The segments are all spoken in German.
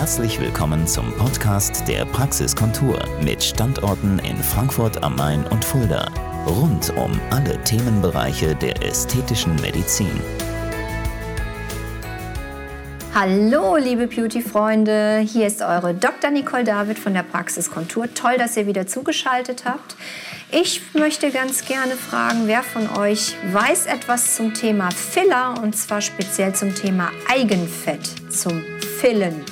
Herzlich willkommen zum Podcast der Praxiskontur mit Standorten in Frankfurt am Main und Fulda. Rund um alle Themenbereiche der ästhetischen Medizin. Hallo liebe Beauty-Freunde, hier ist eure Dr. Nicole David von der Praxiskontur. Toll, dass ihr wieder zugeschaltet habt. Ich möchte ganz gerne fragen, wer von euch weiß etwas zum Thema Filler und zwar speziell zum Thema Eigenfett, zum Fillen.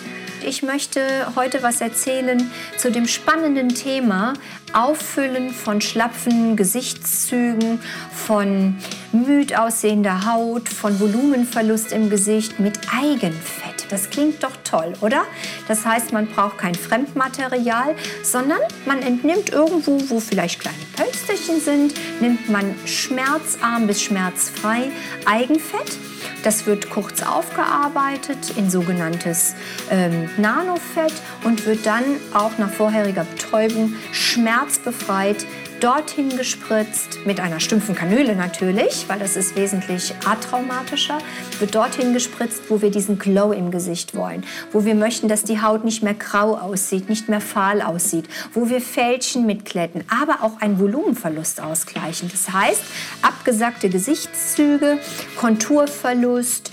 Ich möchte heute was erzählen zu dem spannenden Thema Auffüllen von schlappen Gesichtszügen, von müde aussehender Haut, von Volumenverlust im Gesicht mit Eigenfett. Das klingt doch toll, oder? Das heißt, man braucht kein Fremdmaterial, sondern man entnimmt irgendwo, wo vielleicht kleine Pölsterchen sind, nimmt man schmerzarm bis schmerzfrei Eigenfett. Das wird kurz aufgearbeitet in sogenanntes Nanofett und wird dann auch nach vorheriger Betäubung schmerzbefreit dorthin gespritzt, mit einer stumpfen Kanüle natürlich, weil das ist wesentlich atraumatischer, wird dorthin gespritzt, wo wir diesen Glow im Gesicht wollen, wo wir möchten, dass die Haut nicht mehr grau aussieht, nicht mehr fahl aussieht, wo wir Fältchen mitkletten, aber auch einen Volumenverlust ausgleichen. Das heißt, abgesackte Gesichtszüge, Konturverlust,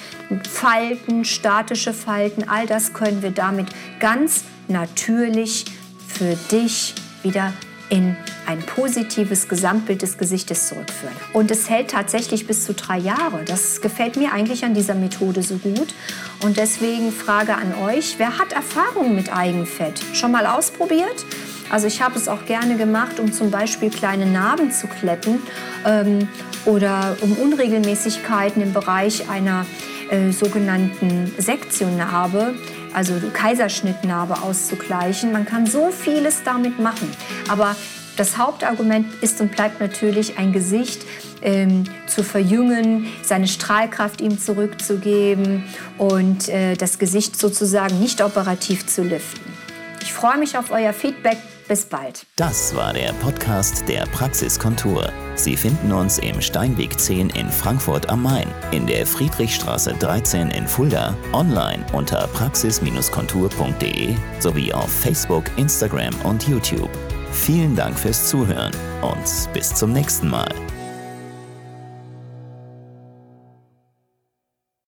Falten, statische Falten, all das können wir damit ganz natürlich für dich wieder in ein positives Gesamtbild des Gesichtes zurückführen. Und es hält tatsächlich bis zu 3 Jahre. Das gefällt mir eigentlich an dieser Methode so gut. Und deswegen Frage an euch, wer hat Erfahrung mit Eigenfett? Schon mal ausprobiert? Also ich habe es auch gerne gemacht, um zum Beispiel kleine Narben zu glätten oder um Unregelmäßigkeiten im Bereich einer sogenannten Sektionnarbe, also Kaiserschnittnarbe auszugleichen. Man kann so vieles damit machen, aber das Hauptargument ist und bleibt natürlich, ein Gesicht zu verjüngen, seine Strahlkraft ihm zurückzugeben und das Gesicht sozusagen nicht operativ zu liften. Ich freue mich auf euer Feedback. Bis bald. Das war der Podcast der Praxiskontur. Sie finden uns im Steinweg 10 in Frankfurt am Main, in der Friedrichstraße 13 in Fulda, online unter praxis-kontur.de sowie auf Facebook, Instagram und YouTube. Vielen Dank fürs Zuhören und bis zum nächsten Mal.